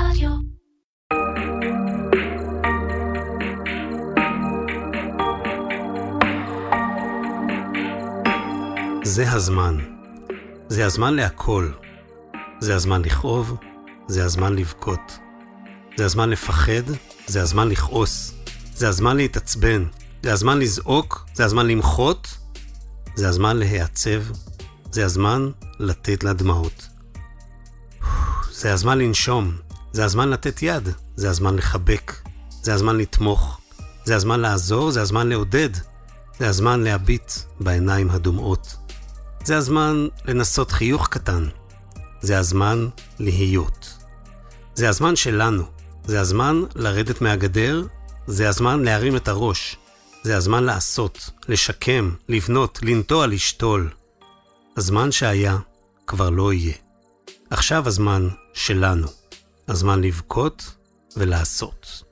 רדיו. זה הזמן. זה הזמן להכל. זה הזמן לכאוב, זה הזמן לבכות. זה הזמן לפחד, זה הזמן לכעוס. זה הזמן להתעצבן. זה הזמן לזעוק, זה הזמן למחות. זה הזמן להיעצב. זה הזמן לתת לדמעות. זה הזמן לנשום, זה הזמן לתת יד, זה הזמן לחבק, זה הזמן לתמוך, זה הזמן לעזור, זה הזמן לעודד, זה הזמן להביט בעיניים הדומעות, זה הזמן לנסות חיוך קטן, זה הזמן להיות. זה הזמן שלנו, זה הזמן לרדת מהגדר, זה הזמן להרים את הראש, זה הזמן לעשות, לשקם, לבנות, לנטוע, לשתול. הזמן שהיה כבר לא יהיה. עכשיו הזמן שלנו, הזמן לבכות ולעשות.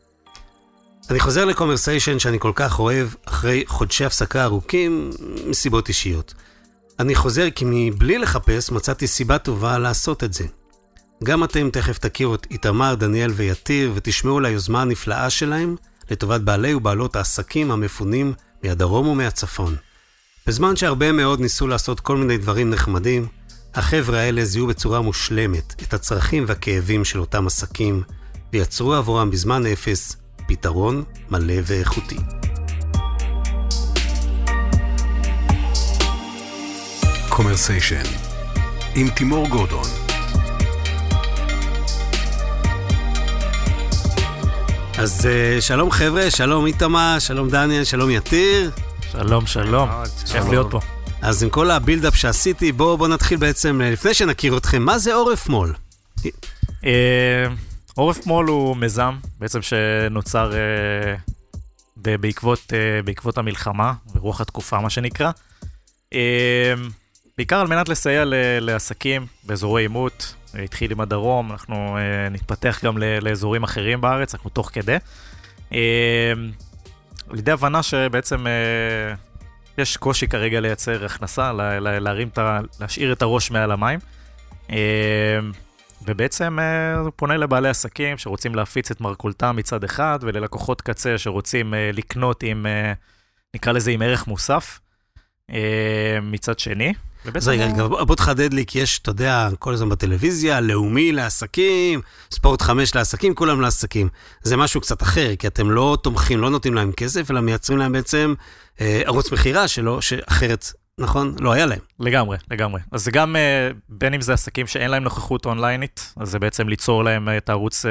אני חוזר לקומרסיישן שאני כל כך אוהב אחרי חודשי הפסקה ארוכים מסיבות אישיות. אני חוזר כי מבלי לחפש מצאתי סיבה טובה לעשות את זה. גם אתם תכף תכירו את איתמר, דניאל ויתיר ותשמעו ליוזמה הנפלאה שלהם לטובת בעלי ובעלות העסקים המפונים מהדרום ומהצפון. בזמן שהרבה מאוד ניסו לעשות כל מיני דברים נחמדים, החבר'ה האלה זיהו בצורה מושלמת את הצרכים והכאבים של אותם עסקים, ויצרו עבורם בזמן אפס פתרון מלא ואיכותי. קומרסיישן עם תימור גורדון. אז שלום חבר'ה, שלום איתמר, שלום דניאל, שלום יתיר. שלום, שלום. כיף להיות פה. אז עם כל הבילדאפ שעשיתי, בואו נתחיל בעצם, לפני שנכיר אתכם, מה זה עורף מול? עורף מול הוא מיזם, בעצם שנוצר בעקבות המלחמה, ברוח התקופה, מה שנקרא. בעיקר על מנת לסייע לעסקים באזורי עימות, התחיל עם הדרום, אנחנו נתפתח גם לאזורים אחרים בארץ, אנחנו תוך כדי. לידי הבנה שבעצם... יש קושי כרגע לייצר הכנסה, להשאיר את הראש מעל המים, ובעצם פונה לבעלי עסקים שרוצים להפיץ את מרכולתם מצד אחד, וללקוחות קצה שרוצים לקנות עם, נקרא לזה, עם ערך מוסף מצד שני. בוא תחדד לי, כי יש, אתה יודע, כל הזמן בטלוויזיה, לאומי לעסקים, ספורט 5 לעסקים, כולם לעסקים. זה משהו קצת אחר, כי אתם לא תומכים, לא נותנים להם כסף, אלא מייצרים להם בעצם ערוץ מחירה שלו, שאחרת, נכון? לא היה להם. לגמרי, לגמרי. אז זה גם, בין אם זה עסקים שאין להם נוכחות אונליינית, אז זה בעצם ליצור להם את הערוץ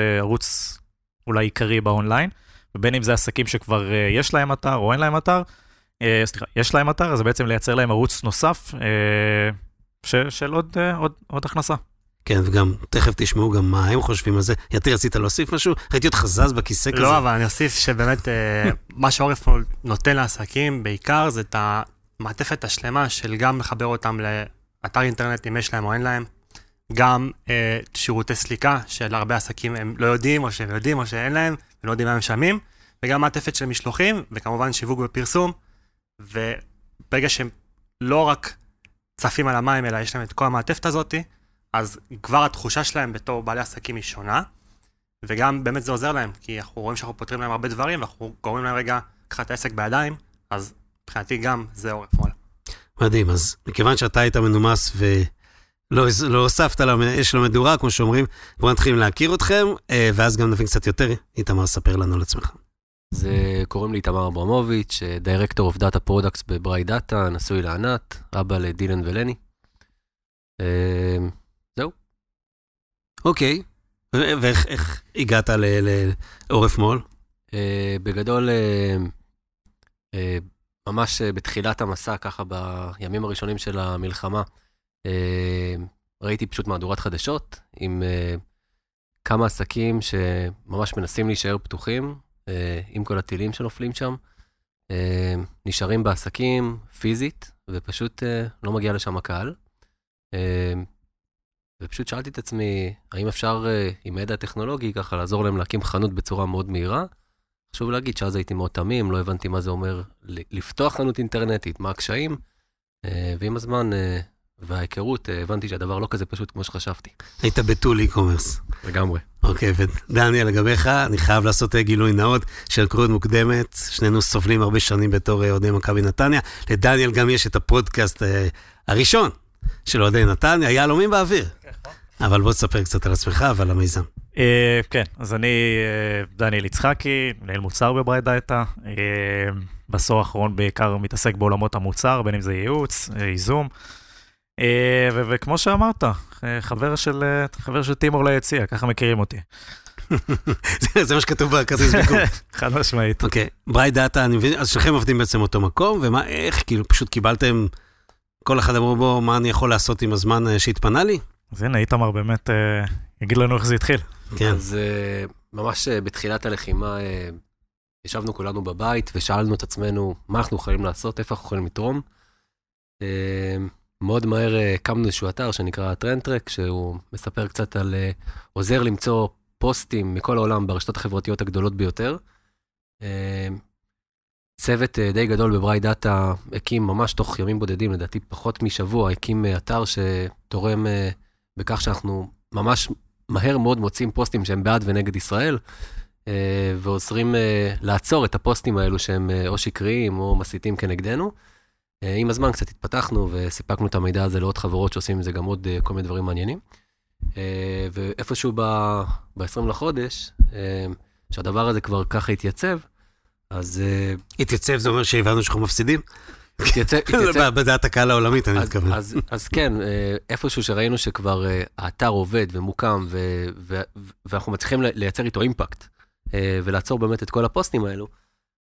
אולי עיקרי באונליין, ובין אם זה עסקים שכבר יש להם אתר או אין להם אתר, יש להם אתר, אז בעצם לייצר להם ערוץ נוסף של עוד הכנסה. כן, וגם תכף תשמעו גם מה הם חושבים על זה. יתיר, רצית להוסיף משהו? ראיתי עוד חזז בכיסא כזה. לא, אבל אני אוסיף שבאמת מה שעורף נותן לעסקים בעיקר זה את המעטפת השלמה של גם לחבר אותם לאתר אינטרנט אם יש להם או אין להם, גם שירותי סליקה של הרבה עסקים הם לא יודעים או שהם יודעים או שאין להם ולא יודעים מה הם משלמים, וגם מעטפת של משלוחים וכמובן שיווק ופרסום. וברגע שהם לא רק צפים על המים, אלא יש להם את כל המעטפת הזאת, אז כבר התחושה שלהם בתור בעלי עסקים היא שונה, וגם באמת זה עוזר להם, כי אנחנו רואים שאנחנו פותרים להם הרבה דברים, ואנחנו גורמים להם רגע לקחת העסק בידיים, אז מבחינתי גם זה עורף מול. מדהים, אז מכיוון שאתה היית מנומס ולא הוספת יש לו מדורה, כמו שאומרים, בואו נתחיל להכיר אתכם, ואז גם נבין קצת יותר, איתמר, ספר לנו על עצמך. אז קוראים לי תמר אברמוביץ', דירקטור אוף דאטה פרודקטס בבריי דאטה, נשוי לענת, אבא לדילן ולני. זהו. אוקיי, ואיך הגעת לעורף מול? בגדול, ממש בתחילת המסע, ככה בימים הראשונים של המלחמה, ראיתי פשוט מהדורת חדשות עם כמה עסקים שממש מנסים להישאר פתוחים, עם כל הטילים שנופלים שם, נשארים בעסקים פיזית, ופשוט לא מגיע לשם הקהל. ופשוט שאלתי את עצמי, האם אפשר עם הידע הטכנולוגי ככה לעזור להם להקים חנות בצורה מאוד מהירה? חשוב להגיד שאז הייתי מאוד תמים, לא הבנתי מה זה אומר לפתוח חנות אינטרנטית, מה הקשיים, ועם הזמן וההיכרות הבנתי שהדבר לא כזה פשוט כמו שחשבתי. היית בטול אי-קומרס. לגמרי. רוקפת. דניאל, לגביך, אני חייב לעשות גילוי נאות של קרוד מוקדמת, שנינו סובלים הרבה שנים בתור אוהדי מכבי נתניה, לדניאל גם יש את הפודקאסט הראשון של אוהדי נתניה, יהלומים באוויר. אבל בוא תספר קצת על עצמך ועל המיזם. כן, אז אני דניאל יצחקי, מנהל מוצר בברייט דאטה, בעשור האחרון בעיקר מתעסק בעולמות המוצר, בין אם זה ייעוץ, ייזום, וכמו שאמרת, חבר של טימור ליציע, ככה מכירים אותי. זה מה שכתוב בכרטיס ביקור. חד משמעית. אוקיי, ברייט דאטה, אני מבין, אז שלכם עובדים בעצם אותו מקום, ומה, איך, כאילו פשוט קיבלתם, כל אחד אמרו בו, מה אני יכול לעשות עם הזמן שהתפנה לי? אז הנה, איתמר באמת יגיד לנו איך זה התחיל. כן. אז ממש בתחילת הלחימה ישבנו כולנו בבית ושאלנו את עצמנו מה אנחנו יכולים לעשות, איפה אנחנו יכולים לתרום. מאוד מהר קמנו איזשהו אתר שנקרא טרנדטרק, שהוא מספר קצת על, עוזר למצוא פוסטים מכל העולם ברשתות החברתיות הגדולות ביותר. צוות די גדול בברייט דאטה הקים ממש תוך ימים בודדים, לדעתי פחות משבוע, הקים אתר שתורם בכך שאנחנו ממש מהר מאוד מוצאים פוסטים שהם בעד ונגד ישראל, ועוזרים לעצור את הפוסטים האלו שהם או שקריים או מסיתים כנגדנו. עם הזמן קצת התפתחנו וסיפקנו את המידע הזה לעוד חברות שעושים עם זה גם עוד כל מיני דברים מעניינים. ואיפשהו ב-20 לחודש, שהדבר הזה כבר ככה התייצב, אז... התייצב, זה אומר שהבנו שאנחנו מפסידים? בדעת הקהל העולמית, אני מתכוון. אז כן, איפשהו שראינו שכבר האתר עובד ומוקם, ואנחנו מצליחים לייצר איתו אימפקט, ולעצור באמת את כל הפוסטים האלו,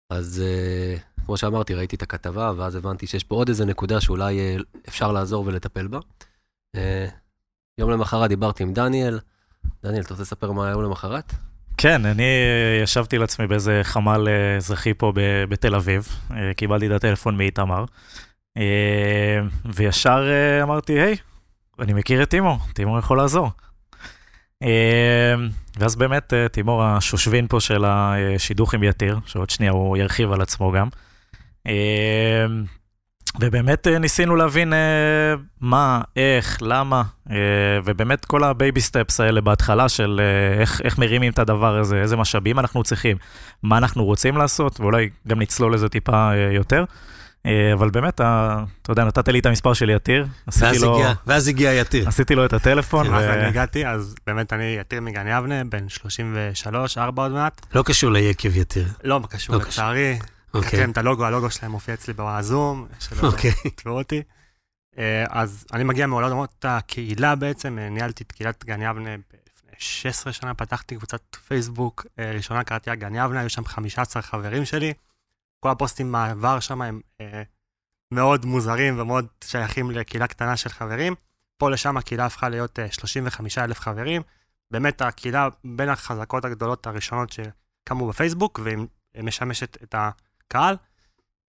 אז כמו שאמרתי, ראיתי את הכתבה, ואז הבנתי שיש פה עוד איזה נקודה שאולי אפשר לעזור ולטפל בה. יום למחרת דיברתי עם דניאל. דניאל, אתה רוצה לספר מה היה יום למחרת? כן, אני ישבתי לעצמי באיזה חמל אזרחי פה בתל אביב, קיבלתי את הטלפון מאיתמר, וישר אמרתי, היי, אני מכיר את טימור, טימור יכול לעזור. ואז באמת טימור השושבין פה של השידוך עם יתיר, שעוד שנייה הוא ירחיב על עצמו גם, ובאמת ניסינו להבין מה, איך, למה, ובאמת כל הבייבי סטפס האלה בהתחלה של איך מרימים את הדבר הזה, איזה משאבים אנחנו צריכים, מה אנחנו רוצים לעשות, ואולי גם נצלול לזה טיפה יותר, אבל באמת, אתה יודע, נתת לי את המספר של יתיר, ואז הגיע יתיר. עשיתי לו את הטלפון. אז אני הגעתי, אז באמת אני יתיר מגני אבנה, בן 33, 4 עוד מעט. לא קשור ליקב יתיר. לא קשור לצערי. אתם את הלוגו, הלוגו שלהם מופיע אצלי בזום, שלא תלו אותי. אז אני מגיע מעולמות הקהילה בעצם, ניהלתי את קהילת גני אבנה לפני 16 שנה, פתחתי קבוצת פייסבוק, ראשונה קראתי לה גני אבנה, היו שם 15 חברים שלי, כל הפוסטים מעבר שם הם מאוד מוזרים ומאוד שייכים לקהילה קטנה של חברים, פה לשם הקהילה הפכה להיות 35,000 חברים, באמת הקהילה בין החזקות הגדולות הראשונות שקמו בפייסבוק, והיא משמשת את הקהל,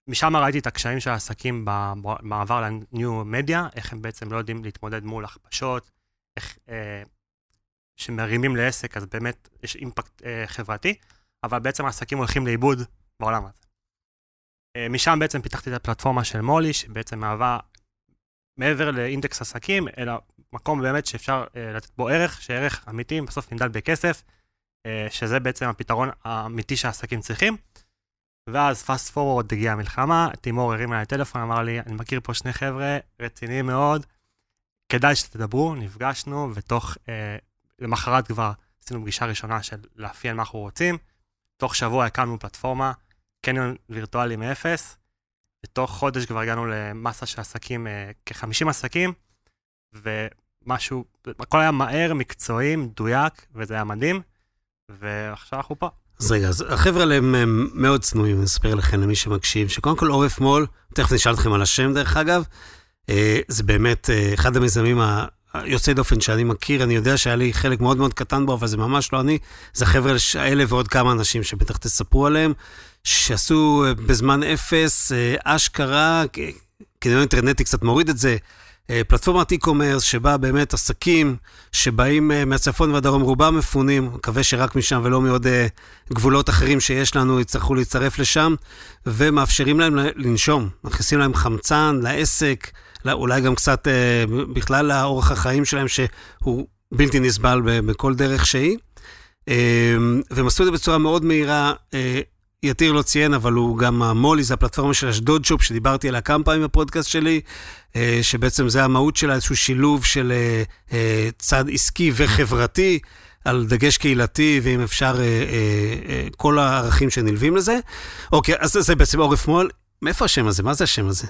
משם ראיתי את הקשיים של העסקים במעבר לניו מדיה, איך הם בעצם לא יודעים להתמודד מול הכפשות, איך שמרימים לעסק, אז באמת יש אימפקט חברתי, אבל בעצם העסקים הולכים לאיבוד בעולם הזה. משם בעצם פיתחתי את הפלטפורמה של מולי, שבעצם מהווה מעבר לאינדקס עסקים, אלא מקום באמת שאפשר לתת בו ערך, שערך אמיתי, בסוף נמדד בכסף, שזה בעצם הפתרון האמיתי שהעסקים צריכים, ואז fast forward הגיעה המלחמה, טימור הרים עליי טלפון, אמר לי, אני מכיר פה שני חבר'ה רציניים מאוד, כדאי שתדברו, נפגשנו, ותוך, למחרת כבר עשינו פגישה ראשונה של להפיין מה אנחנו רוצים, תוך שבוע הקמנו פלטפורמה, קניון וירטואלי מאפס, ותוך חודש כבר הגענו למסה של עסקים, כ-50 עסקים, ומשהו, הכל היה מהר, מקצועי, מדויק, וזה היה מדהים, ועכשיו אנחנו פה. אז רגע, אז החבר'ה להם הם מאוד צנועים, אני אספר לכם למי שמקשיב, שקודם כל עורף מול, תכף נשאל אתכם על השם דרך אגב, זה באמת אחד המיזמים היוצאי דופן שאני מכיר, אני יודע שהיה לי חלק מאוד מאוד קטן בו, אבל זה ממש לא אני, זה החבר'ה האלה ועוד כמה אנשים שבטח תספרו עליהם, שעשו בזמן אפס, אשכרה, כדי אינטרנטי קצת מוריד את זה, פלטפורמת אי-קומרס שבה באמת עסקים שבאים מהצפון והדרום רובם מפונים, מקווה שרק משם ולא מעוד גבולות אחרים שיש לנו יצטרכו להצטרף לשם, ומאפשרים להם לנשום, מכניסים להם חמצן לעסק, אולי גם קצת בכלל לאורך החיים שלהם שהוא בלתי נסבל בכל דרך שהיא. והם עשו את זה בצורה מאוד מהירה, יתיר לא ציין, אבל הוא גם המולי, זה הפלטפורמה של אשדוד שופ, שדיברתי עליה כמה פעמים בפודקאסט שלי, שבעצם זה המהות שלה, איזשהו שילוב של צד עסקי וחברתי, על דגש קהילתי, ואם אפשר, כל הערכים שנלווים לזה. אוקיי, אז זה בעצם עורף מול. מאיפה השם הזה? מה זה השם הזה?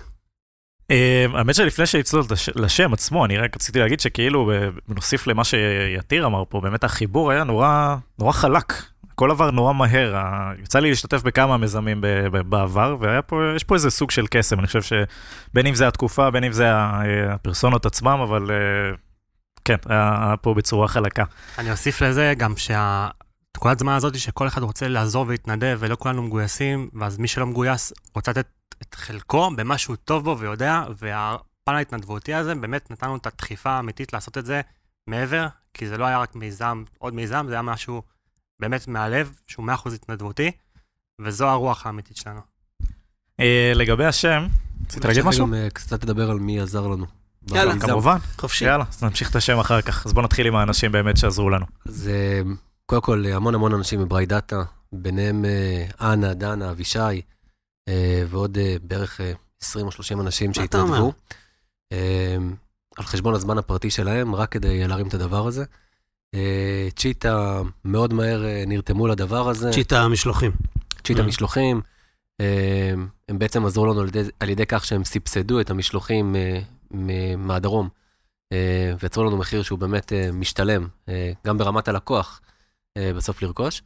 האמת שלפני שיצלול לשם עצמו, אני רק רציתי להגיד שכאילו, בנוסיף למה שיתיר אמר פה, באמת החיבור היה נורא חלק. כל עבר נורא מהר. יצא לי להשתתף בכמה מיזמים בעבר, ויש פה איזה סוג של קסם. אני חושב שבין אם זה התקופה, בין אם זה הפרסונות עצמם, אבל... כן, היה פה בצורה חלקה. אני אוסיף לזה גם שתקולת זמן הזאת שכל אחד רוצה לעזור ולהתנדב, ולא כולנו מגויסים, ואז מי שלא מגויס רוצה לתת את חלקו במה שהוא טוב בו ויודע, והפן ההתנדבותי הזה באמת נתנו את הדחיפה האמיתית לעשות את זה מעבר, כי זה לא היה רק מיזם, עוד מיזם, זה היה משהו באמת מהלב, שהוא 100% התנדבותי, וזו הרוח האמיתית שלנו. לגבי השם, צריך להגיד משהו? קצת לדבר על מי עזר לנו. יאללה, כמובן, חופשי. יאללה, אז נמשיך את השם אחר כך. אז בואו נתחיל עם האנשים באמת שעזרו לנו. זה קודם כל המון המון אנשים מברי דאטה, ביניהם אנה, דנה, אבישי, ועוד בערך 20 או 30 אנשים שהתנדבו. על חשבון הזמן הפרטי שלהם, רק כדי להרים את הדבר הזה. צ'יטה מאוד מהר נרתמו לדבר הזה. צ'יטה משלוחים. צ'יטה משלוחים. הם בעצם עזרו לנו על ידי כך שהם סיפסדו את המשלוחים מהדרום, ויצרו לנו מחיר שהוא באמת משתלם, גם ברמת הלקוח, בסוף לרכוש,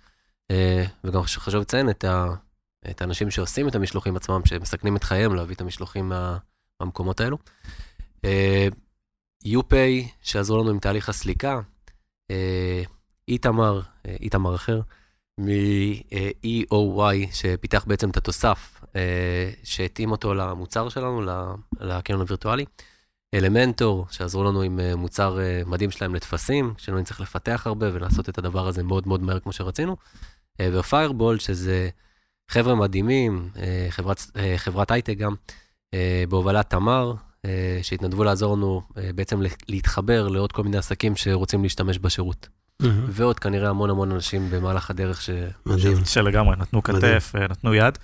וגם חשוב לציין את האנשים שעושים את המשלוחים עצמם, שמסכנים את חייהם להביא את המשלוחים מהמקומות האלו. יופי, שעזרו לנו עם תהליך הסליקה, איתמר אחר, מ-EOY, שפיתח בעצם את התוסף, שהתאים אותו למוצר שלנו, לקנון הווירטואלי. אלמנטור, שעזרו לנו עם מוצר מדהים שלהם לתפסים, שלא נצטרך לפתח הרבה ולעשות את הדבר הזה מאוד מאוד מהר כמו שרצינו. ופיירבול, שזה חבר'ה מדהימים, חברת הייטק גם, בהובלת תמר, שהתנדבו לעזור לנו בעצם להתחבר לעוד כל מיני עסקים שרוצים להשתמש בשירות. ועוד כנראה המון המון אנשים במהלך הדרך שלגמרי, נתנו כתף, נתנו יד.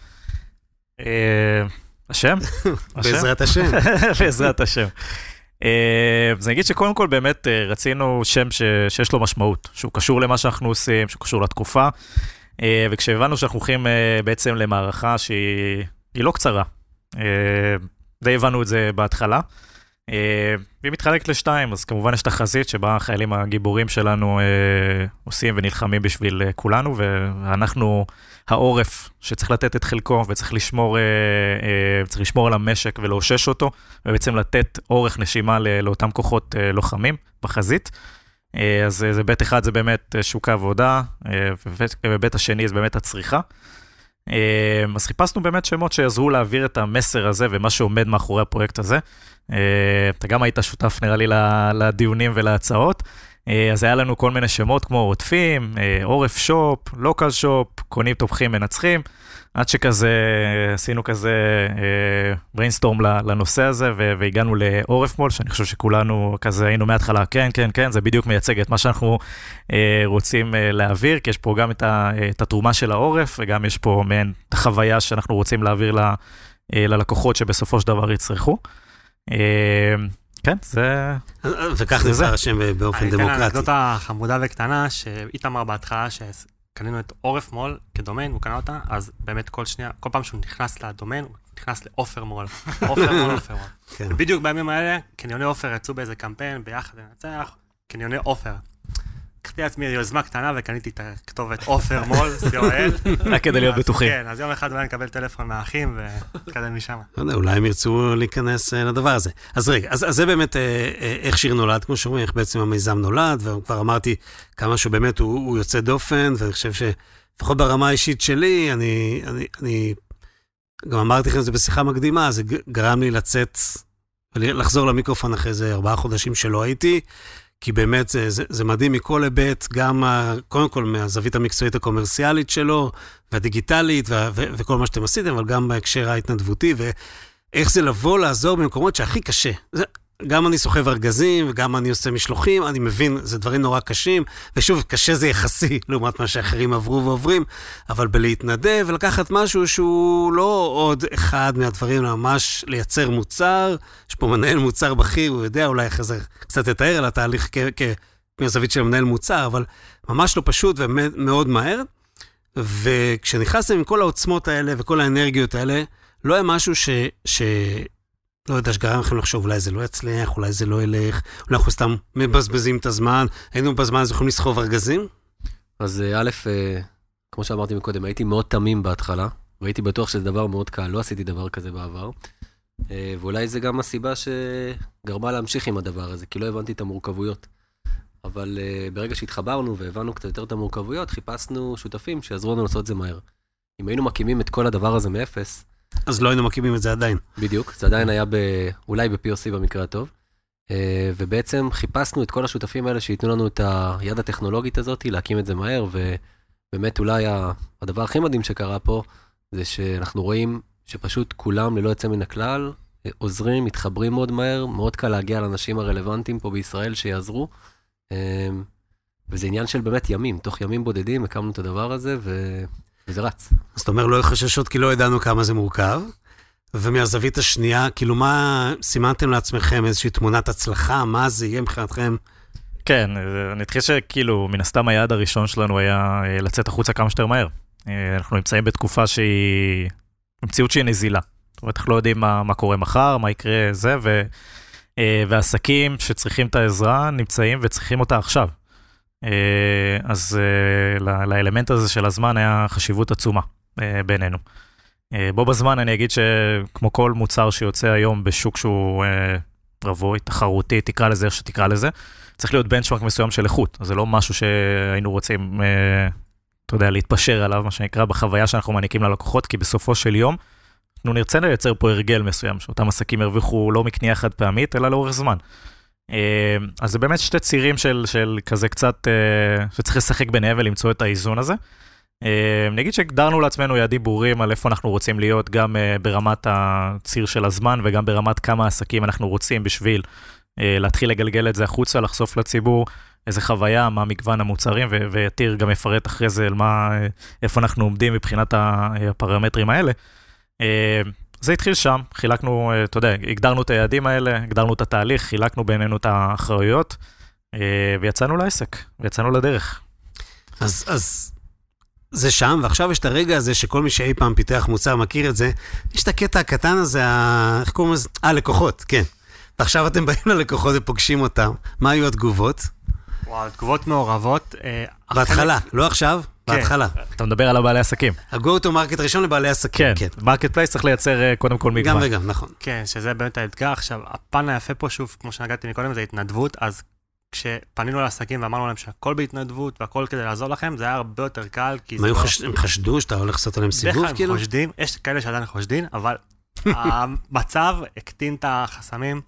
השם? בעזרת השם. בעזרת השם. אז נגיד שקודם כל באמת רצינו שם שיש לו משמעות, שהוא קשור למה שאנחנו עושים, שהוא קשור לתקופה, וכשהבנו שאנחנו הולכים בעצם למערכה שהיא לא קצרה, די הבנו את זה בהתחלה, והיא מתחלקת לשתיים, אז כמובן יש תחזית שבה החיילים הגיבורים שלנו עושים ונלחמים בשביל כולנו, ואנחנו העורף שצריך לתת את חלקו וצריך לשמור על המשק ולאושש אותו, ובעצם לתת אורך נשימה לאותם כוחות לוחמים בחזית. אז בית אחד זה באמת שוק העבודה, ובית השני זה באמת הצריכה. אז חיפשנו באמת שמות שיעזרו להעביר את המסר הזה ומה שעומד מאחורי הפרויקט הזה. אתה גם היית שותף נראה לי לדיונים ולהצעות, אז היה לנו כל מיני שמות כמו עוטפים, עורף שופ, לוקל שופ, קונים תופחים מנצחים, עד שכזה עשינו כזה בריינסטורם לנושא הזה והגענו לעורף מול, שאני חושב שכולנו כזה היינו מההתחלה, כן כן כן, זה בדיוק מייצג את מה שאנחנו רוצים להעביר, כי יש פה גם את התרומה של העורף וגם יש פה מעין חוויה שאנחנו רוצים להעביר ללקוחות שבסופו של דבר יצרכו. כן, זה... וכך נבחר השם באופן דמוקרטי. אני אתן לאנקדוטה חמודה וקטנה, שאיתמר בהתחלה שקנינו את עורף מול כדומיין, הוא קנה אותה, אז באמת כל פעם שהוא נכנס לדומיין, הוא נכנס לאופר מול. אופר מול. ובדיוק בימים האלה, קניוני אופר יצאו באיזה קמפיין, ביחד לנצח, קניוני אופר. קחתי לעצמי יוזמה קטנה וקניתי את הכתובת אופר מול, COL. רק כדי להיות בטוחים. כן, אז יום אחד אולי נקבל טלפון מהאחים ונתקדם משם. לא יודע, אולי הם ירצו להיכנס לדבר הזה. אז רגע, אז זה באמת איך שיר נולד, כמו שאומרים, איך בעצם המיזם נולד, וכבר אמרתי כמה שבאמת הוא יוצא דופן, ואני חושב שפחות ברמה האישית שלי, אני גם אמרתי לכם, זה בשיחה מקדימה, זה גרם לי לצאת, לחזור למיקרופון אחרי זה 4 חודשים שלא הייתי, כי באמת זה מדהים מכל היבט, גם קודם כל מהזווית המקצועית הקומרסיאלית שלו, והדיגיטלית, וכל מה שאתם עשיתם, אבל גם בהקשר ההתנדבותי, ואיך זה לבוא לעזור במקומות שהכי קשה. גם אני סוחב ארגזים, וגם אני עושה משלוחים, אני מבין, זה דברים נורא קשים, ושוב, קשה זה יחסי, לעומת מה שאחרים עברו ועוברים, אבל בלהתנדב ולקחת משהו שהוא לא עוד אחד מהדברים, ממש לייצר מוצר, יש פה מנהל מוצר בכיר, הוא יודע, אולי אחרי זה קצת יתאר על התהליך כזווית של מנהל מוצר, אבל ממש לא פשוט ומאוד מהר, וכשנכנסתם עם כל העוצמות האלה וכל האנרגיות האלה, לא היה משהו לא יודע, שגרם לכם לחשוב, אולי זה לא יצליח, אולי זה לא ילך, אולי אנחנו סתם מבזבזים את הזמן, היינו בזמן הזה יכולים לסחוב ארגזים? אז א', כמו שאמרתי מקודם, הייתי מאוד תמים בהתחלה, והייתי בטוח שזה דבר מאוד קל, לא עשיתי דבר כזה בעבר, ואולי זה גם הסיבה שגרמה להמשיך עם הדבר הזה, כי לא הבנתי את המורכבויות. אבל ברגע שהתחברנו והבנו קצת יותר את המורכבויות, חיפשנו שותפים שיעזרו לנו לעשות זה מהר. אם היינו מקימים את כל הדבר הזה מאפס, אז לא היינו מקימים את זה עדיין. בדיוק, זה עדיין היה אולי ב-POC במקרה הטוב, ובעצם חיפשנו את כל השותפים האלה שייתנו לנו את היד הטכנולוגית הזאת, להקים את זה מהר, ובאמת אולי הדבר הכי מדהים שקרה פה, זה שאנחנו רואים שפשוט כולם ללא יצא מן הכלל, עוזרים, מתחברים מאוד מהר, מאוד קל להגיע לאנשים הרלוונטיים פה בישראל שיעזרו, וזה עניין של באמת ימים, תוך ימים בודדים הקמנו את הדבר הזה, וזה רץ. אז אתה אומר, לא היו חששות כי לא ידענו כמה זה מורכב, ומהזווית השנייה, כאילו מה סימנתם לעצמכם, איזושהי תמונת הצלחה, מה זה יהיה מבחינתכם? כן, אני אתחיל שכאילו, מן הסתם היעד הראשון שלנו היה לצאת החוצה כמה שיותר מהר. אנחנו נמצאים בתקופה שהיא, במציאות שהיא נזילה. זאת אומרת, אנחנו לא יודעים מה קורה מחר, מה יקרה זה, והעסקים שצריכים את העזרה נמצאים וצריכים אותה עכשיו. אז לאלמנט הזה של הזמן היה חשיבות עצומה בינינו. בו בזמן אני אגיד שכמו כל מוצר שיוצא היום בשוק שהוא רבוי, תחרותי, תקרא לזה איך שתקרא לזה, צריך להיות בנצ'מרק מסוים של איכות. אז זה לא משהו שהיינו רוצים, אתה יודע, להתפשר עליו, מה שנקרא, בחוויה שאנחנו מעניקים ללקוחות, כי בסופו של יום אנחנו נרצה לייצר פה הרגל מסוים, שאותם עסקים הרוויחו לא מקנייה חד פעמית, אלא לאורך זמן. אז זה באמת שתי צירים של כזה קצת, שצריך לשחק ביניהם ולמצוא את האיזון הזה. נגיד שהגדרנו לעצמנו יעדים ברורים על איפה אנחנו רוצים להיות, גם ברמת הציר של הזמן, וגם ברמת כמה עסקים אנחנו רוצים בשביל להתחיל לגלגל את זה החוצה, לחשוף לציבור איזה חוויה, מה מגוון המוצרים, ויתיר גם יפרט אחרי זה איפה אנחנו עומדים מבחינת הפרמטרים האלה. זה התחיל שם, חילקנו, אתה יודע, הגדרנו את היעדים האלה, הגדרנו את התהליך, חילקנו בינינו את האחריות, ויצאנו לעסק, ויצאנו לדרך. אז זה שם, ועכשיו יש את הרגע הזה שכל מי שאי פעם פיתח מוצר מכיר את זה, יש את הקטע הקטן הזה, איך קוראים לזה? לקוחות, כן. ועכשיו אתם באים ללקוחות ופוגשים אותם, מה היו התגובות? וואו, תגובות מעורבות. בהתחלה, לא עכשיו? בהתחלה. אתה מדבר על הבעלי עסקים. ה-go to market ראשון לבעלי עסקים. כן, מרקט פלייס צריך לייצר קודם כל מגוון. גם וגם, נכון. כן, שזה באמת האתגר. עכשיו, הפן היפה פה, שוב, כמו שנגעתי מקודם, זה התנדבות, אז כשפנינו לעסקים ואמרנו להם שהכל בהתנדבות, והכל כדי לעזור לכם, זה היה הרבה יותר קל, כי זה... הם חשדו שאתה הולך לעשות עליהם סיבוב, כאילו? יש כאלה שעדיין חושדים, אבל המצב הקטין את החסמים,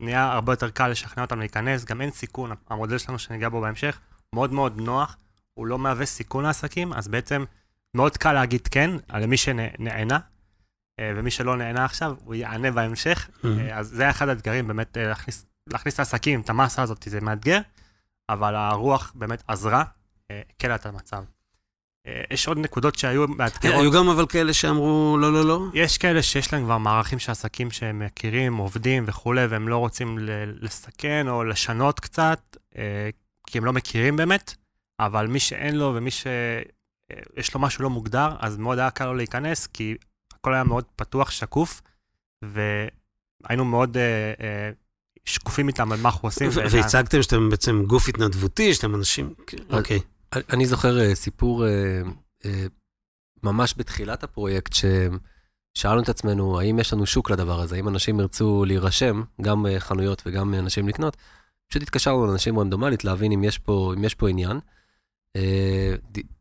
נהיה הרבה יותר קל לשכנע אותם להיכנס, גם אין סיכון, המודל שלנו שניגע בו בהמשך, מאוד מאוד נוח, הוא לא מהווה סיכון לעסקים, אז בעצם מאוד קל להגיד כן, על מי שנענה, ומי שלא נענה עכשיו, הוא יענה בהמשך, אז זה אחד האתגרים, באמת להכניס את העסקים, את המסה הזאת, זה מאתגר, אבל הרוח באמת עזרה, הקלה את המצב. יש עוד נקודות שהיו מאתגרות. היו גם אבל כאלה שאמרו לא, לא, לא? יש כאלה שיש להם כבר מערכים של עסקים שהם מכירים, עובדים וכו', והם לא רוצים לסכן או לשנות קצת, כי הם לא מכירים באמת, אבל מי שאין לו ומי שיש לו משהו לא מוגדר, אז מאוד היה קל לו להיכנס, כי הכל היה מאוד פתוח, שקוף, והיינו מאוד שקופים איתם על מה אנחנו עושים. והצגתם שאתם בעצם גוף התנדבותי, שאתם אנשים... אוקיי. אני זוכר סיפור ממש בתחילת הפרויקט, ששאלנו את עצמנו, האם יש לנו שוק לדבר הזה, האם אנשים ירצו להירשם, גם חנויות וגם אנשים לקנות, פשוט התקשרנו לאנשים רנדומלית, להבין אם יש פה, עניין.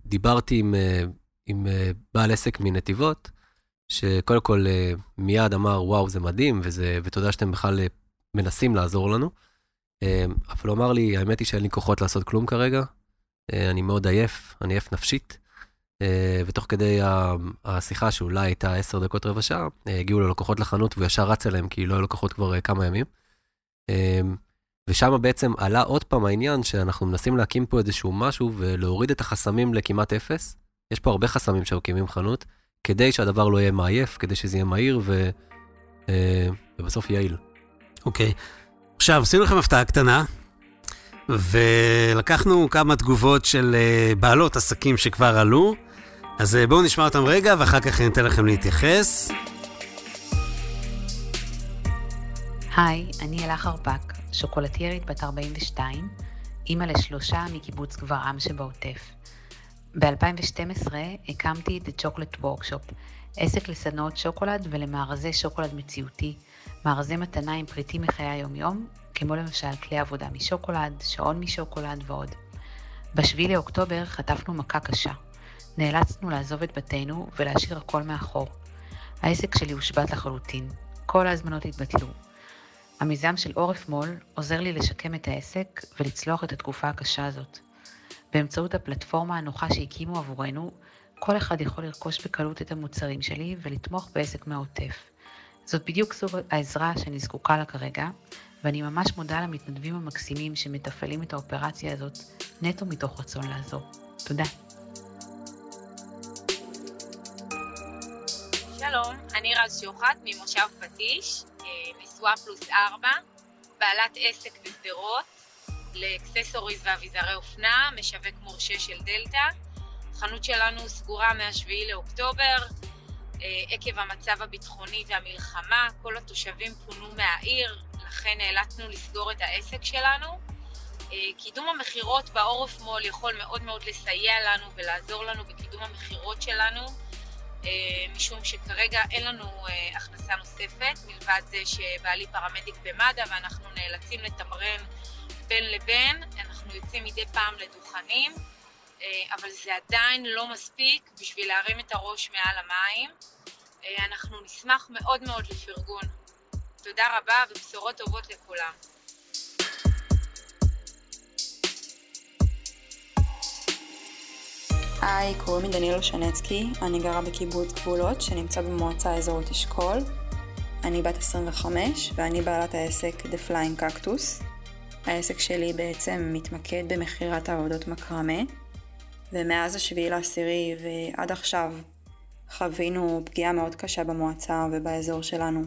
דיברתי עם בעל עסק מנתיבות, שקודם כל מיד אמר, וואו, זה מדהים, ותודה שאתם בכלל מנסים לעזור לנו. אבל הוא אמר לי, האמת היא שאין לי כוחות לעשות כלום כרגע, אני מאוד עייף, אני עייף נפשית, ותוך כדי השיחה שאולי הייתה 10 דקות רבע שעה, הגיעו ללקוחות לחנות, והוא ישר רץ אליהם, כי לא היו לקוחות כבר כמה ימים, ושם בעצם עלה עוד פעם העניין שאנחנו מנסים להקים פה איזשהו משהו ולהוריד את החסמים לכמעט אפס. יש פה הרבה חסמים שמקימים חנות, כדי שהדבר לא יהיה מעייף, כדי שזה יהיה מהיר ובסוף יעיל. אוקיי. עכשיו, עשינו לכם הפתעה קטנה, ולקחנו כמה תגובות של בעלות עסקים שכבר עלו, אז בואו נשמע אותם רגע, ואחר כך ניתן לכם להתייחס. היי, אני אלה חרבק, שוקולטיירית בת 42, אמא ל3 מקיבוץ גברעם שבעוטף. ב-2012 הקמתי The Chocolate Workshop, עסק לסדנאות שוקולד ולמארזי שוקולד מציאותי, מארזי מתנה עם פריטים מחיי היום-יום, כמו למשל כלי עבודה משוקולד, שעון משוקולד ועוד. ב7 לאוקטובר חטפנו מכה קשה. נאלצנו לעזוב את בתינו ולהשאיר הכל מאחור. העסק שלי הושבת לחלוטין. כל ההזמנות התבטלו. המיזם של עורף מול עוזר לי לשקם את העסק ולצלוח את התקופה הקשה הזאת. באמצעות הפלטפורמה הנוחה שהקימו עבורנו, כל אחד יכול לרכוש בקלות את המוצרים שלי ולתמוך בעסק מהעוטף. זאת בדיוק סוג העזרה שאני זקוקה לה כרגע, ואני ממש מודה למתנדבים המקסימים שמתפעלים את האופרציה הזאת נטו מתוך רצון לעזור. תודה. שלום, אני רז שוחט ממושב פטיש, נשואה +4, בעלת עסק בסדרות לאקססוריז ואביזרי אופנה, משווק מורשה של דלטה. החנות שלנו סגורה מה-7 לאוקטובר, עקב המצב הביטחוני והמלחמה, כל התושבים פונו מהעיר, לכן נאלצנו לסגור את העסק שלנו. קידום המחירות בעורף מול יכול מאוד מאוד לסייע לנו ולעזור לנו בקידום המחירות שלנו, משום שכרגע אין לנו הכנסה נוספת, מלבד זה שבעלי פרמדיק במד"א ואנחנו נאלצים לתמרן בין לבין. אנחנו יוצאים מדי פעם לדוכנים, אבל זה עדיין לא מספיק בשביל להרים את הראש מעל המים. אנחנו נשמח מאוד מאוד לפרגון. תודה רבה ובשורות טובות לכולם. היי, קוראים לי דניאל שניצקי, אני גרה בקיבוץ גבולות שנמצא במועצה האזורית אשכול. אני בת 25 ואני בעלת העסק The Flying Cactus. העסק שלי בעצם מתמקד במכירת עבודות מקרמה, ומאז 7/10 ועד עכשיו חווינו פגיעה מאוד קשה במועצה ובאזור שלנו.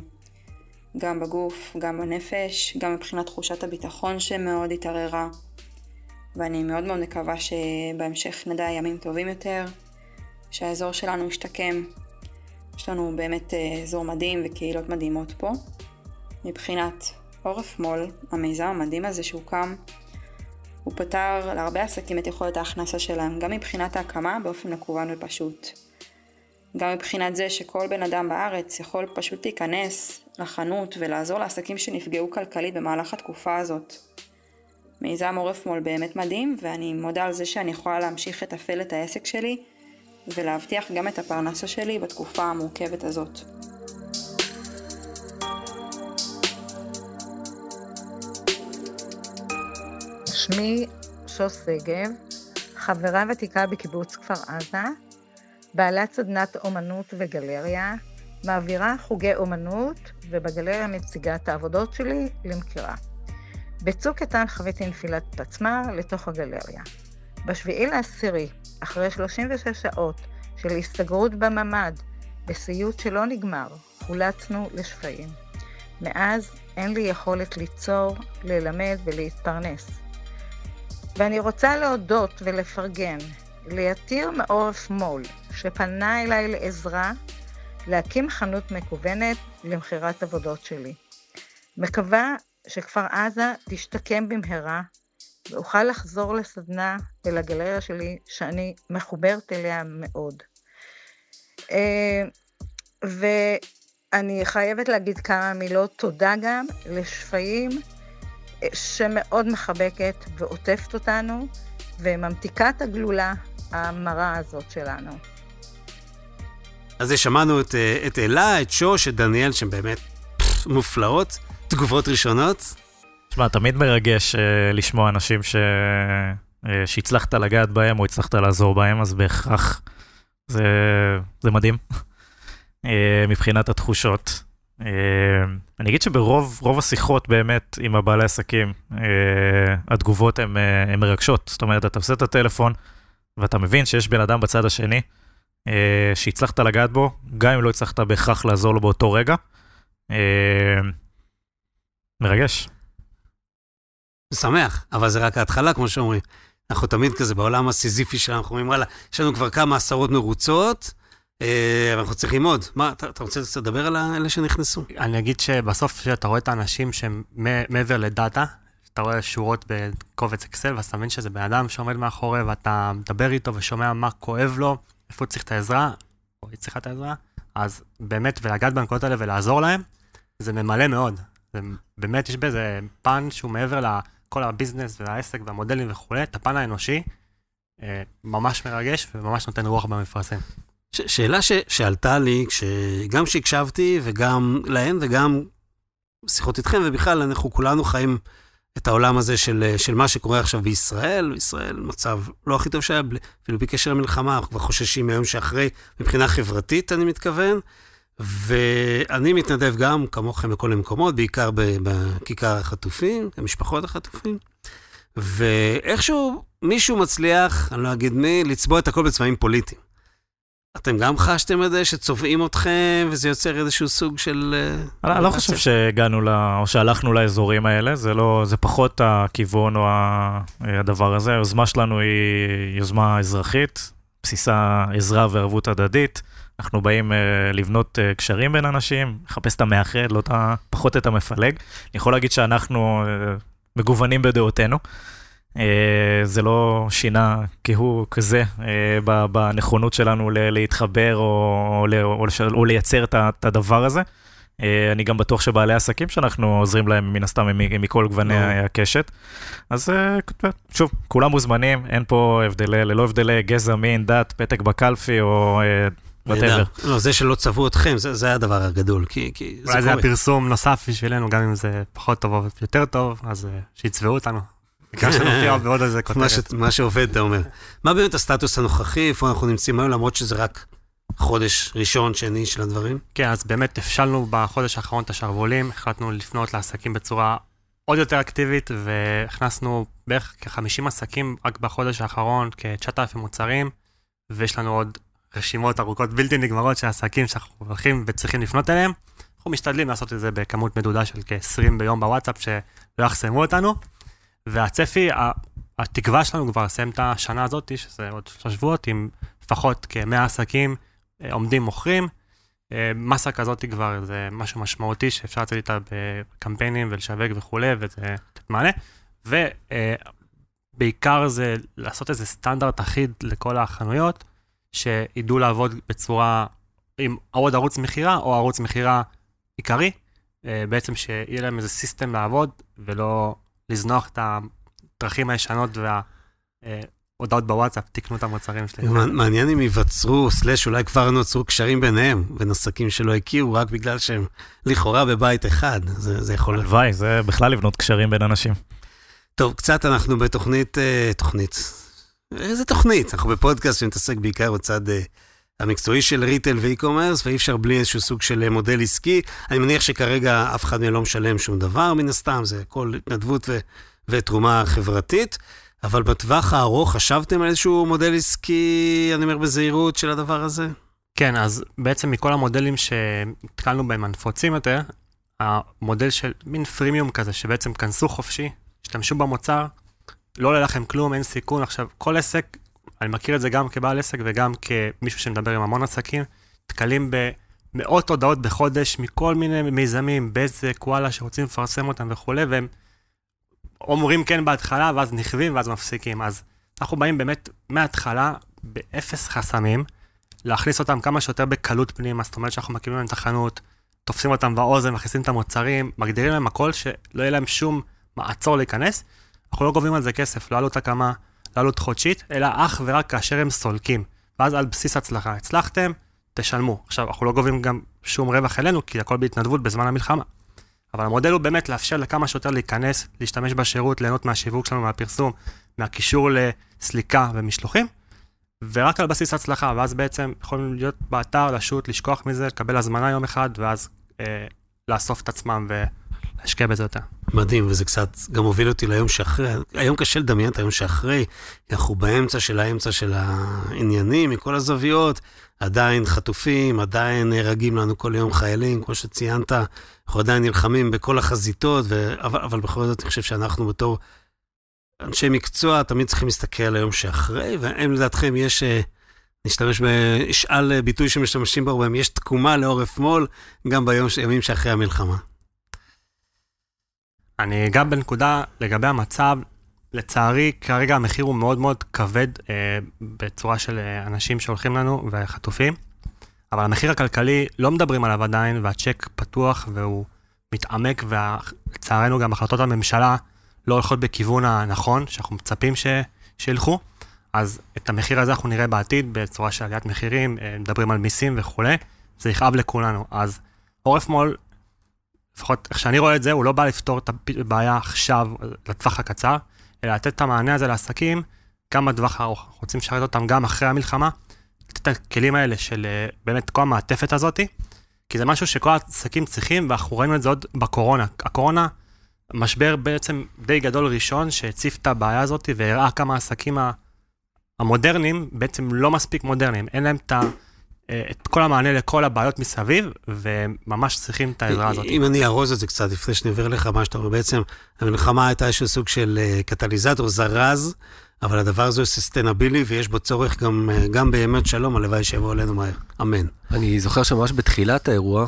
גם בגוף, גם בנפש, גם מבחינת תחושת הביטחון שמאוד התערערה. ואני מאוד מאוד מקווה שבהמשך נדע ימים טובים יותר, שהאזור שלנו ישתקם. יש לנו באמת אזור מדהים וקהילות מדהימות פה. מבחינת עורף מול, המיזם המדהים הזה שהוקם, הוא פתר להרבה עסקים את יכולת ההכנסה שלהם, גם מבחינת ההקמה באופן מקוון ופשוט. גם מבחינת זה שכל בן אדם בארץ יכול פשוט להיכנס לחנות ולעזור לעסקים שנפגעו כלכלית במהלך התקופה הזאת. מיזם עורף מול באמת מדהים, ואני מודה על זה שאני יכולה להמשיך לתפעל את העסק שלי ולהבטיח גם את הפרנסה שלי בתקופה המורכבת הזאת. שמי שוס שגב, חברה ותיקה בקיבוץ כפר עזה, בעלת סדנת אומנות וגלריה, מעבירה חוגי אומנות ובגלריה מציגה את העבודות שלי למכירה. בצוק איתן חוויתי נפילת פצמ"ר לתוך הגלריה. ב7/10, אחרי 36 שעות של הסתגרות בממ"ד, בסיוט שלא נגמר, חולצנו לשפיים. מאז אין לי יכולת ליצור, ללמד ולהתפרנס. ואני רוצה להודות ולפרגן ליתיר מעורף מול, שפנה אליי לעזרה להקים חנות מקוונת למכירת עבודות שלי. מקווה שכפר עזה תשתקם במהרה, ואוכל לחזור לסדנה ולגלריה שלי שאני מחוברת אליה מאוד. ואני חייבת להגיד כמה מילות תודה גם לשפיים, שמאוד מחבקת ועוטפת אותנו, וממתיקה את הגלולה המרה הזאת שלנו. אז שמענו את אלה, את שוש, את דניאל, שהן באמת מופלאות. תגובות ראשונות? תשמע, תמיד מרגש לשמוע אנשים שהצלחת לגעת בהם או הצלחת לעזור בהם, אז בהכרח זה מדהים מבחינת התחושות. אני אגיד שברוב השיחות באמת עם הבעלי עסקים, התגובות הן מרגשות. זאת אומרת, אתה עושה את הטלפון, ואתה מבין שיש בן אדם בצד השני, שהצלחת לגעת בו, גם אם לא הצלחת בהכרח לעזור לו באותו רגע. מרגש. שמח, אבל זה רק ההתחלה, כמו שאומרים. אנחנו תמיד כזה בעולם הסיזיפי שלנו, אנחנו אומרים, רלה, יש לנו כבר כמה עשרות מרוצות, אנחנו צריכים עוד. מה, אתה רוצה לדבר על אלה שנכנסו? אני אגיד שבסוף שאתה רואה את האנשים שהם מעבר לדאטה, אתה רואה שורות בקובץ אקסל, ואתה מבין שזה בן אדם שעומד מאחורי, ואתה מדבר איתו ושומע מה כואב לו, איפה הוא צריך את העזרה, או היא צריכה את העזרה, אז באמת, ולגעת בנקודות האלה ולעזור להם, זה ממלא מאוד. באמת יש בזה פן שהוא מעבר לכל הביזנס והעסק והמודלים וכו', את הפן האנושי, ממש מרגש וממש נותן רוח במפרשים. שאלה שעלתה לי, גם שהקשבתי וגם להם וגם שיחות איתכם, ובכלל אנחנו כולנו חיים את העולם הזה של מה שקורה עכשיו בישראל, ישראל מצב לא הכי טוב שהיה, אפילו בקשר למלחמה, אנחנו כבר חוששים מהיום שאחרי, מבחינה חברתית אני מתכוון, ואני מתנדב גם כמוכם בכל המקומות, בעיקר בכיכר החטופים, המשפחות החטופים, ואיכשהו מישהו מצליח, אני לא אגיד מי, לצבוע את הכל בצבעים פוליטיים. אתם גם חשתם את זה שצובעים אתכם, וזה יוצר איזשהו סוג של... אני לא חושב שהגענו או שהלכנו לאזורים האלה, זה פחות הכיוון או הדבר הזה. היוזמה שלנו היא יוזמה אזרחית, בסיסה עזרה וערבות הדדית, אנחנו באים לבנות קשרים בין אנשים, לחפש את המאחד, פחות את המפלג. אני יכול להגיד שאנחנו מגוונים בדעותינו. זה לא שינה כהוא כזה בנכונות שלנו להתחבר או לייצר את הדבר הזה. אני גם בטוח שבעלי עסקים שאנחנו עוזרים להם מן הסתם מכל גווני הקשת. אז שוב, כולם מוזמנים, אין פה הבדלי, ללא הבדלי גזע, מין, דת, פתק בקלפי או... לא, זה שלא צבעו אתכם, זה היה הדבר הגדול. אולי זה היה פרסום נוסף בשבילנו, גם אם זה פחות טוב או יותר טוב, אז שיצבעו אותנו. בגלל שנופיע בעוד איזה כותרת. מה שעובד, אתה אומר. מה באמת הסטטוס הנוכחי, איפה אנחנו נמצאים היום, למרות שזה רק חודש ראשון, שני של הדברים? כן, אז באמת הפשלנו בחודש האחרון את השרבולים, החלטנו לפנות לעסקים בצורה עוד יותר אקטיבית, והכנסנו בערך כ-50 עסקים רק בחודש האחרון, כ-9,000 מוצרים, ויש לנו עוד רשימות ארוכות בלתי נגמרות של עסקים שאנחנו הולכים וצריכים לפנות אליהם. אנחנו משתדלים לעשות את זה בכמות מדודה של כ-20 ביום בוואטסאפ שלא יחסמו אותנו. והצפי, התקווה שלנו כבר לסיים את השנה הזאת, שזה עוד 3 שבועות, עם לפחות כ-100 עסקים עומדים מוכרים. מסה כזאת כבר זה משהו משמעותי שאפשר לצאת איתה בקמפיינים ולשווק וכו', וזה מענה. ובעיקר זה לעשות איזה סטנדרט אחיד לכל החנויות, שידעו לעבוד בצורה עם עוד ערוץ מחירה, או ערוץ מחירה עיקרי, בעצם שיהיה להם איזה סיסטם לעבוד, ולא לזנוח את הדרכים הישנות וההודעות בוואטסאפ, תקנו את המוצרים שלהם. מעניין אם ייווצרו, אולי כבר נוצרו קשרים ביניהם, בין עסקים שלא הכירו, רק בגלל שהם לכאורה בבית אחד, זה יכול... הלוואי, זה בכלל לבנות קשרים בין אנשים. טוב, קצת אנחנו בתוכנית... איזה תוכנית? אנחנו בפודקאסט שמתעסק בעיקר בצד המקצועי של ריטל ואי-קומרס, ואי אפשר בלי איזשהו סוג של מודל עסקי. אני מניח שכרגע אף אחד מהם לא משלם שום דבר מן הסתם, זה כל התנדבות ותרומה חברתית, אבל בטווח הארוך חשבתם על איזשהו מודל עסקי, אני אומר בזהירות, של הדבר הזה? כן, אז בעצם מכל המודלים שהתקלנו בהם הנפוצים יותר, המודל של מין פרימיום כזה, שבעצם כנסו חופשי, השתמשו במוצר, לא עולה לכם כלום, אין סיכון. עכשיו, כל עסק, אני מכיר את זה גם כבעל עסק וגם כמישהו שמדבר עם המון עסקים, תקלים במאות הודעות בחודש מכל מיני מיזמים, בזה, קואלה, שרוצים לפרסם אותם וכו', והם אומרים כן בהתחלה, ואז נכבים ואז מפסיקים. אז אנחנו באים באמת מההתחלה באפס חסמים, להכניס אותם כמה שיותר בקלות פנימה, זאת אומרת שאנחנו מקימים להם את החנות, תופסים אותם באוזן, מכניסים את המוצרים, מגדירים להם הכל שלא יהיה להם שום מעצור להיכנס. אנחנו לא גובים על זה כסף, לא עלות הקמה, לא עלות חודשית, אלא אך ורק כאשר הם סולקים. ואז על בסיס הצלחה, הצלחתם, תשלמו. עכשיו, אנחנו לא גובים גם שום רווח אלינו, כי הכל בהתנדבות בזמן המלחמה. אבל המודל הוא באמת לאפשר לכמה שיותר להיכנס, להשתמש בשירות, ליהנות מהשיווק שלנו, מהפרסום, מהקישור לסליקה ומשלוחים, ורק על בסיס הצלחה. ואז בעצם יכולים להיות באתר, לשוט, לשכוח מזה, לקבל הזמנה יום אחד, ואז לאסוף את עצמם ולהשקיע בזה יותר. מדהים, וזה קצת גם הוביל אותי ליום שאחרי, היום קשה לדמיין את היום שאחרי, אנחנו באמצע של האמצע של העניינים, מכל הזוויות, עדיין חטופים, עדיין נהרגים לנו כל יום חיילים, כמו שציינת, אנחנו עדיין נלחמים בכל החזיתות, אבל בכל זאת אני חושב שאנחנו בתור אנשי מקצוע תמיד צריכים להסתכל על היום שאחרי, ואם לדעתכם יש, נשתמש בשאל ביטוי שמשתמשים בו, יש תקומה לעורף מול, גם בימים שאחרי המלחמה. אני אגע בנקודה לגבי המצב, לצערי כרגע המחיר הוא מאוד מאוד כבד בצורה של אנשים שהולכים לנו וחטופים, אבל המחיר הכלכלי לא מדברים עליו עדיין, והצ'ק פתוח והוא מתעמק, ולצערנו גם החלטות הממשלה לא הולכות בכיוון הנכון, שאנחנו מצפים שילכו, אז את המחיר הזה אנחנו נראה בעתיד בצורה של עליית מחירים, מדברים על מיסים וכו', זה יכאב לכולנו. אז עורף מול, לפחות איך שאני רואה את זה, הוא לא בא לפתור את הבעיה עכשיו לטווח הקצר, אלא לתת את המענה הזה לעסקים, גם בטווח הארוך. אנחנו רוצים לשרת אותם גם אחרי המלחמה, לתת את הכלים האלה של באמת כל המעטפת הזאת, כי זה משהו שכל העסקים צריכים, ואנחנו ראינו את זה עוד בקורונה. הקורונה, משבר בעצם די גדול ראשון, שהציף את הבעיה הזאת, והראה כמה העסקים המודרניים, בעצם לא מספיק מודרניים, אין להם את כל המענה לכל הבעיות מסביב, וממש צריכים את העזרה הזאת. אם אני ארוז את זה קצת, לפני שנעבר לך מה שאתה אומר, בעצם המלחמה הייתה איזשהו סוג של קטליזטור, זרז, אבל הדבר הזה הוא ססטנבילי, ויש בו צורך גם בימות שלום, הלוואי שיבוא עלינו מהר. אמן. אני זוכר שממש בתחילת האירוע,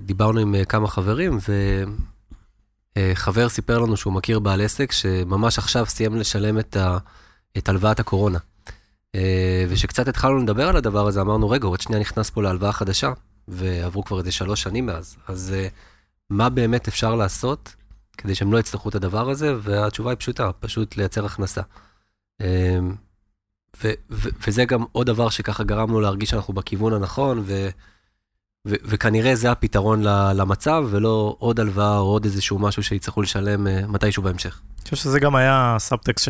דיברנו עם כמה חברים, וחבר סיפר לנו שהוא מכיר בעל עסק, שממש עכשיו סיים לשלם את הלוואת הקורונה. ושקצת התחלנו לדבר על הדבר הזה, אמרנו, רגע, עוד שנייה נכנס פה להלוואה חדשה, ועברו כבר איזה 3 שנים מאז, אז מה באמת אפשר לעשות, כדי שהם לא יצלחו את הדבר הזה, והתשובה היא פשוטה, פשוט לייצר הכנסה. וזה גם עוד דבר שככה גרמנו להרגיש שאנחנו בכיוון הנכון, וכנראה זה הפתרון למצב, ולא עוד הלוואה או עוד איזשהו משהו שיצטרכו לשלם מתישהו בהמשך. אני חושב שזה גם היה סאבטקסט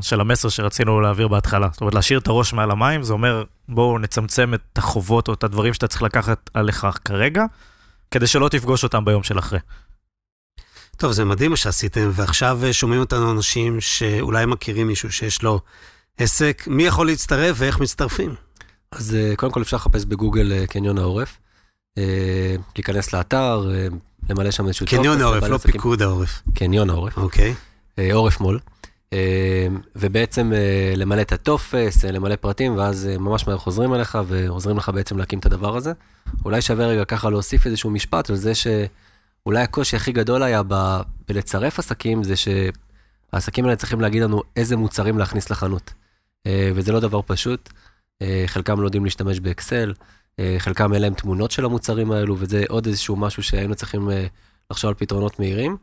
של המסר שרצינו להעביר בהתחלה. זאת אומרת, להשאיר את הראש מעל המים, זה אומר, בואו נצמצם את החובות או את הדברים שאתה צריך לקחת עליך כרגע, כדי שלא תפגוש אותם ביום של אחרי. טוב, זה מדהים מה שעשיתם, ועכשיו שומעים אותנו אנשים שאולי מכירים מישהו שיש לו עסק, מי יכול להצטרף ואיך מצטרפים? אז קודם כל אפשר לחפש בגוגל קניון העורף, להיכנס לאתר, למלא שם איזשהו טופס. קניון העורף, לא פיקוד העורף. קניון העורף. אוקיי. עורף מול. ובעצם למלא את הטופס, למלא פרטים, ואז ממש מהר חוזרים אליך, ועוזרים לך בעצם להקים את הדבר הזה. אולי שווה רגע ככה להוסיף איזשהו משפט, על זה שאולי הקושי הכי גדול היה בלצרף עסקים, זה שהעסקים האלה צריכים להגיד לנו איזה מוצרים להכניס לחנות. וזה לא דבר פשוט. חלקם לא יודעים להשתמש באקסל, חלקם אליהם תמונות של המוצרים האלו, וזה עוד איזשהו משהו שהיינו צריכים לחשוב על פתרונות מהירים.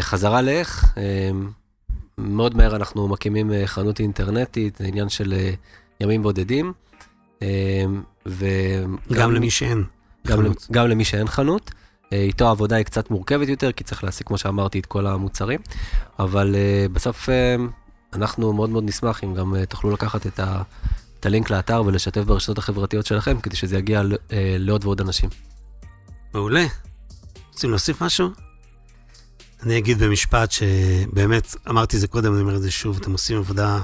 חזרה לך, מאוד מהר אנחנו מקימים חנות אינטרנטית, עניין של ימים בודדים. גם למי שאין חנות. גם למי שאין חנות. איתו העבודה היא קצת מורכבת יותר, כי צריך להשיג, כמו שאמרתי, את כל המוצרים. אבל בסוף אנחנו מאוד מאוד נשמח אם גם תוכלו לקחת את הלינק לאתר ולשתף ברשתות החברתיות שלכם, כדי שזה יגיע לעוד ועוד אנשים. מעולה. רוצים להוסיף משהו? אני אגיד במשפט שבאמת, אמרתי זה קודם, אני אומר את זה שוב, אתם עושים עבודה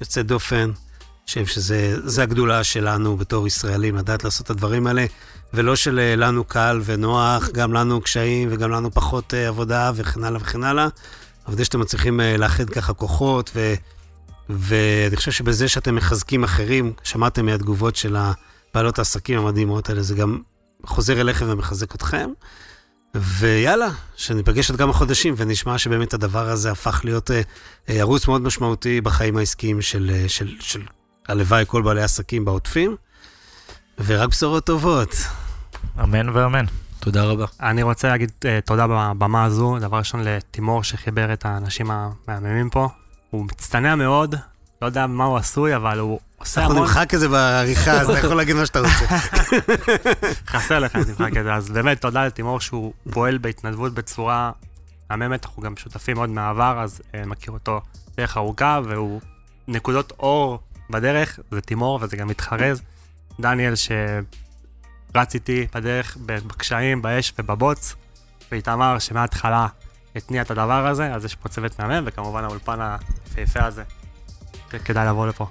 יוצאת דופן, חושב שזה הגדולה שלנו בתור ישראלים, לדעת לעשות את הדברים האלה, ולא שלנו קל ונוח, גם לנו קשיים וגם לנו פחות עבודה וכן הלאה וכן הלאה, אבל זה שאתם מצליחים לאחד ככה כוחות ואני חושב שבזה שאתם מחזקים אחרים, שמעתם מהתגובות של בעלות העסקים המדהימות האלה, זה גם חוזר אליכם ומחזק אתכם, ויאללה, שניפגש עוד כמה חודשים, ונשמע שבאמת הדבר הזה הפך להיות ערוץ מאוד משמעותי בחיים העסקיים של הלוואי כל בעלי עסקים בעוטפים, ורק בשורות טובות. אמן ואמן. תודה רבה. אני רוצה להגיד תודה בבמה הזו, דבר ראשון לתימור שחיבר את האנשים המהממים פה, הוא מצטנע מאוד, לא יודע מה הוא עשוי, אבל הוא עושה המון. אנחנו נמחק כזה בעריכה, אז אתה יכול להגיד מה שאתה רוצה. חסר לך, נמחק כזה. אז באמת, תודה לתימור שהוא פועל בהתנדבות בצורה הממת, אנחנו גם שותפים עוד מהעבר, אז מכיר אותו דרך ארוכה, והוא נקודות אור בדרך, זה תימור, וזה גם מתחרז. דניאל רץ איתי בדרך, בקשיים, באש ובבוץ, ואיתמר שמההתחלה התניע את הדבר הזה, אז יש פה צוות מהמם, וכמובן האולפן היפה הזה, שכדאי לבוא לפה.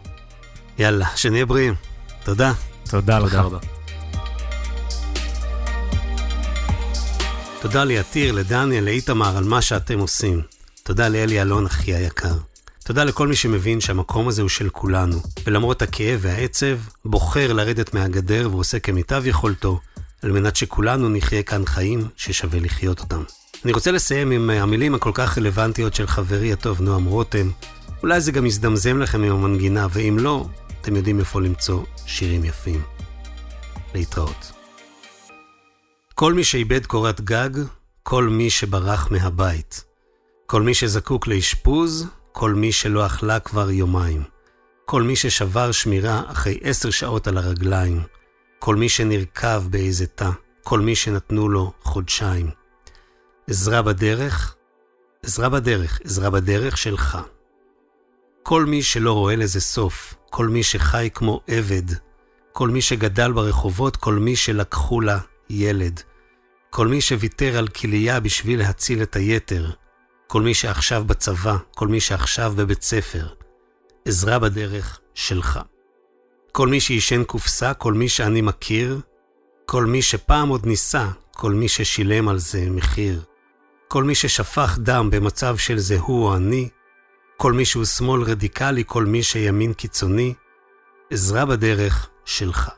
יאללה, שנהיה בריאים. תודה. תודה לך. תודה ליתיר, לדניאל, לאיתמר על מה שאתם עושים. תודה לאלי אלון, אחי היקר. תודה לכל מי שמבין שהמקום הזה הוא של כולנו, ולמרות הכאב והעצב, בוחר לרדת מהגדר ועושה כמיטב יכולתו, על מנת שכולנו נחיה כאן חיים ששווה לחיות אותם. אני רוצה לסיים עם המילים הכל כך רלוונטיות של חברי הטוב נועם רותם. אולי זה גם יזדמזם לכם עם המנגינה, ואם לא, אתם יודעים איפה למצוא שירים יפים. להתראות. כל מי שאיבד קורת גג, כל מי שברח מהבית. כל מי שזקוק לאשפוז, כל מי שלא אכלה כבר יומיים. כל מי ששבר שמירה אחרי 10 שעות על הרגליים. כל מי שנרכב באיזה תא. כל מי שנתנו לו 2 חודשים. עזרה בדרך, עזרה בדרך, עזרה בדרך שלך. כל מי שלא רואה לזה סוף. כל מי שחי כמו עבד. כל מי שגדל ברחובות. כל מי שלקחו לה ילד. כל מי שוויתר על כליה בשביל להציל את היתר. כל מי שעכשיו בצבא, כל מי שעכשיו בבית ספר, עזרה בדרך שלך. כל מי שישן קופסה, כל מי שאני מכיר, כל מי שפעם עוד ניסה, כל מי ששילם על זה מחיר, כל מי ששפך דם במצב של זה הוא או אני, כל מי שהוא שמאל רדיקלי, כל מי שימין קיצוני, עזרה בדרך שלך.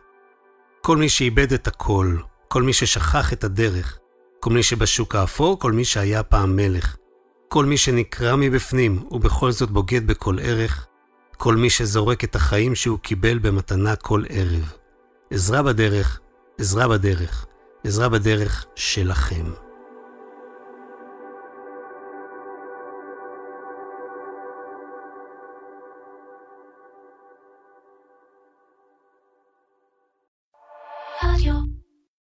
כל מי שאיבד את הכל, כל מי ששכח את הדרך, כל מי שבשוק האפור, כל מי שהיה פעם מלך, כל מי שנקרא מבפנים ובכל זאת בוגד בכל ערך, כל מי שזורק את החיים שהוא קיבל במתנה כל ערב. עזרה בדרך, עזרה בדרך, עזרה בדרך שלכם. אדיו